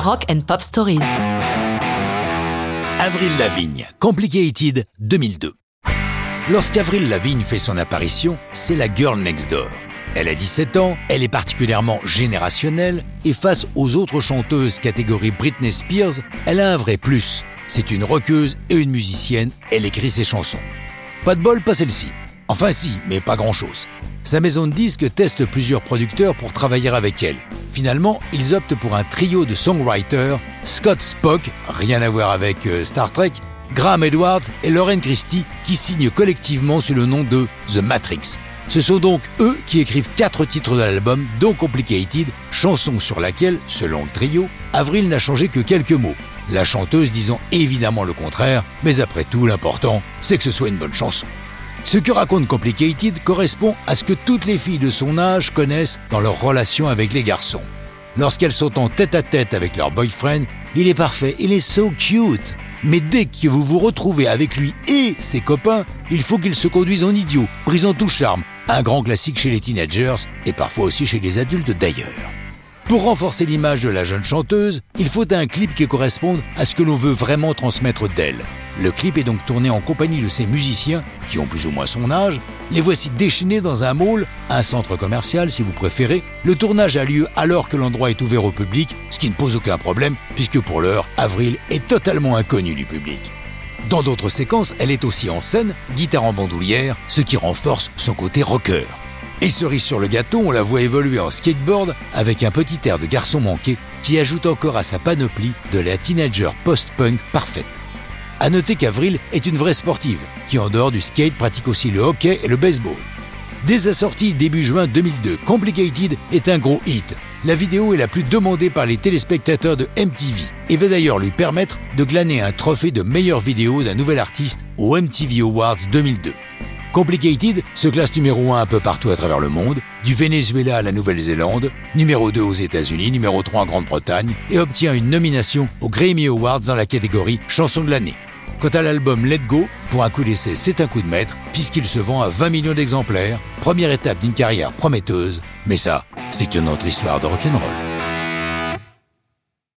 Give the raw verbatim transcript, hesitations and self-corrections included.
Rock and Pop Stories. Avril Lavigne, Complicated, deux mille deux. Lorsqu'Avril Lavigne fait son apparition, c'est la girl next door. Elle a dix-sept ans, elle est particulièrement générationnelle et face aux autres chanteuses catégorie Britney Spears, elle a un vrai plus. C'est une rockeuse et une musicienne, elle écrit ses chansons. Pas de bol, pas celle-ci. Enfin si, mais pas grand-chose. Sa maison de disques teste plusieurs producteurs pour travailler avec elle. Finalement, ils optent pour un trio de songwriters, Scott Spock, rien à voir avec euh, Star Trek, Graham Edwards et Lauren Christie, qui signent collectivement sous le nom de The Matrix. Ce sont donc eux qui écrivent quatre titres de l'album, dont Complicated, chanson sur laquelle, selon le trio, Avril n'a changé que quelques mots. La chanteuse disant évidemment le contraire, mais après tout, l'important, c'est que ce soit une bonne chanson. Ce que raconte Complicated correspond à ce que toutes les filles de son âge connaissent dans leur relation avec les garçons. Lorsqu'elles sont en tête-à-tête avec leur boyfriend, il est parfait, il est so cute. Mais dès que vous vous retrouvez avec lui et ses copains, il faut qu'ils se conduisent en idiot, brisant tout charme, un grand classique chez les teenagers et parfois aussi chez les adultes d'ailleurs. Pour renforcer l'image de la jeune chanteuse, il faut un clip qui corresponde à ce que l'on veut vraiment transmettre d'elle. Le clip est donc tourné en compagnie de ses musiciens, qui ont plus ou moins son âge. Les voici déchaînés dans un mall, un centre commercial si vous préférez. Le tournage a lieu alors que l'endroit est ouvert au public, ce qui ne pose aucun problème, puisque pour l'heure, Avril est totalement inconnue du public. Dans d'autres séquences, elle est aussi en scène, guitare en bandoulière, ce qui renforce son côté rocker. Et cerise sur le gâteau, on la voit évoluer en skateboard avec un petit air de garçon manqué qui ajoute encore à sa panoplie de la teenager post-punk parfaite. À noter qu'Avril est une vraie sportive qui, en dehors du skate, pratique aussi le hockey et le baseball. Dès sa sortie début juin deux mille deux, Complicated est un gros hit. La vidéo est la plus demandée par les téléspectateurs de M T V et va d'ailleurs lui permettre de glaner un trophée de meilleure vidéo d'un nouvel artiste au M T V Awards deux mille deux. Complicated se classe numéro un un peu partout à travers le monde, du Venezuela à la Nouvelle-Zélande, numéro deux aux États-Unis, numéro trois en Grande-Bretagne, et obtient une nomination aux Grammy Awards dans la catégorie Chanson de l'année. Quant à l'album Let Go, pour un coup d'essai, c'est un coup de maître, puisqu'il se vend à vingt millions d'exemplaires, première étape d'une carrière prometteuse, mais ça, c'est une autre histoire de rock'n'roll.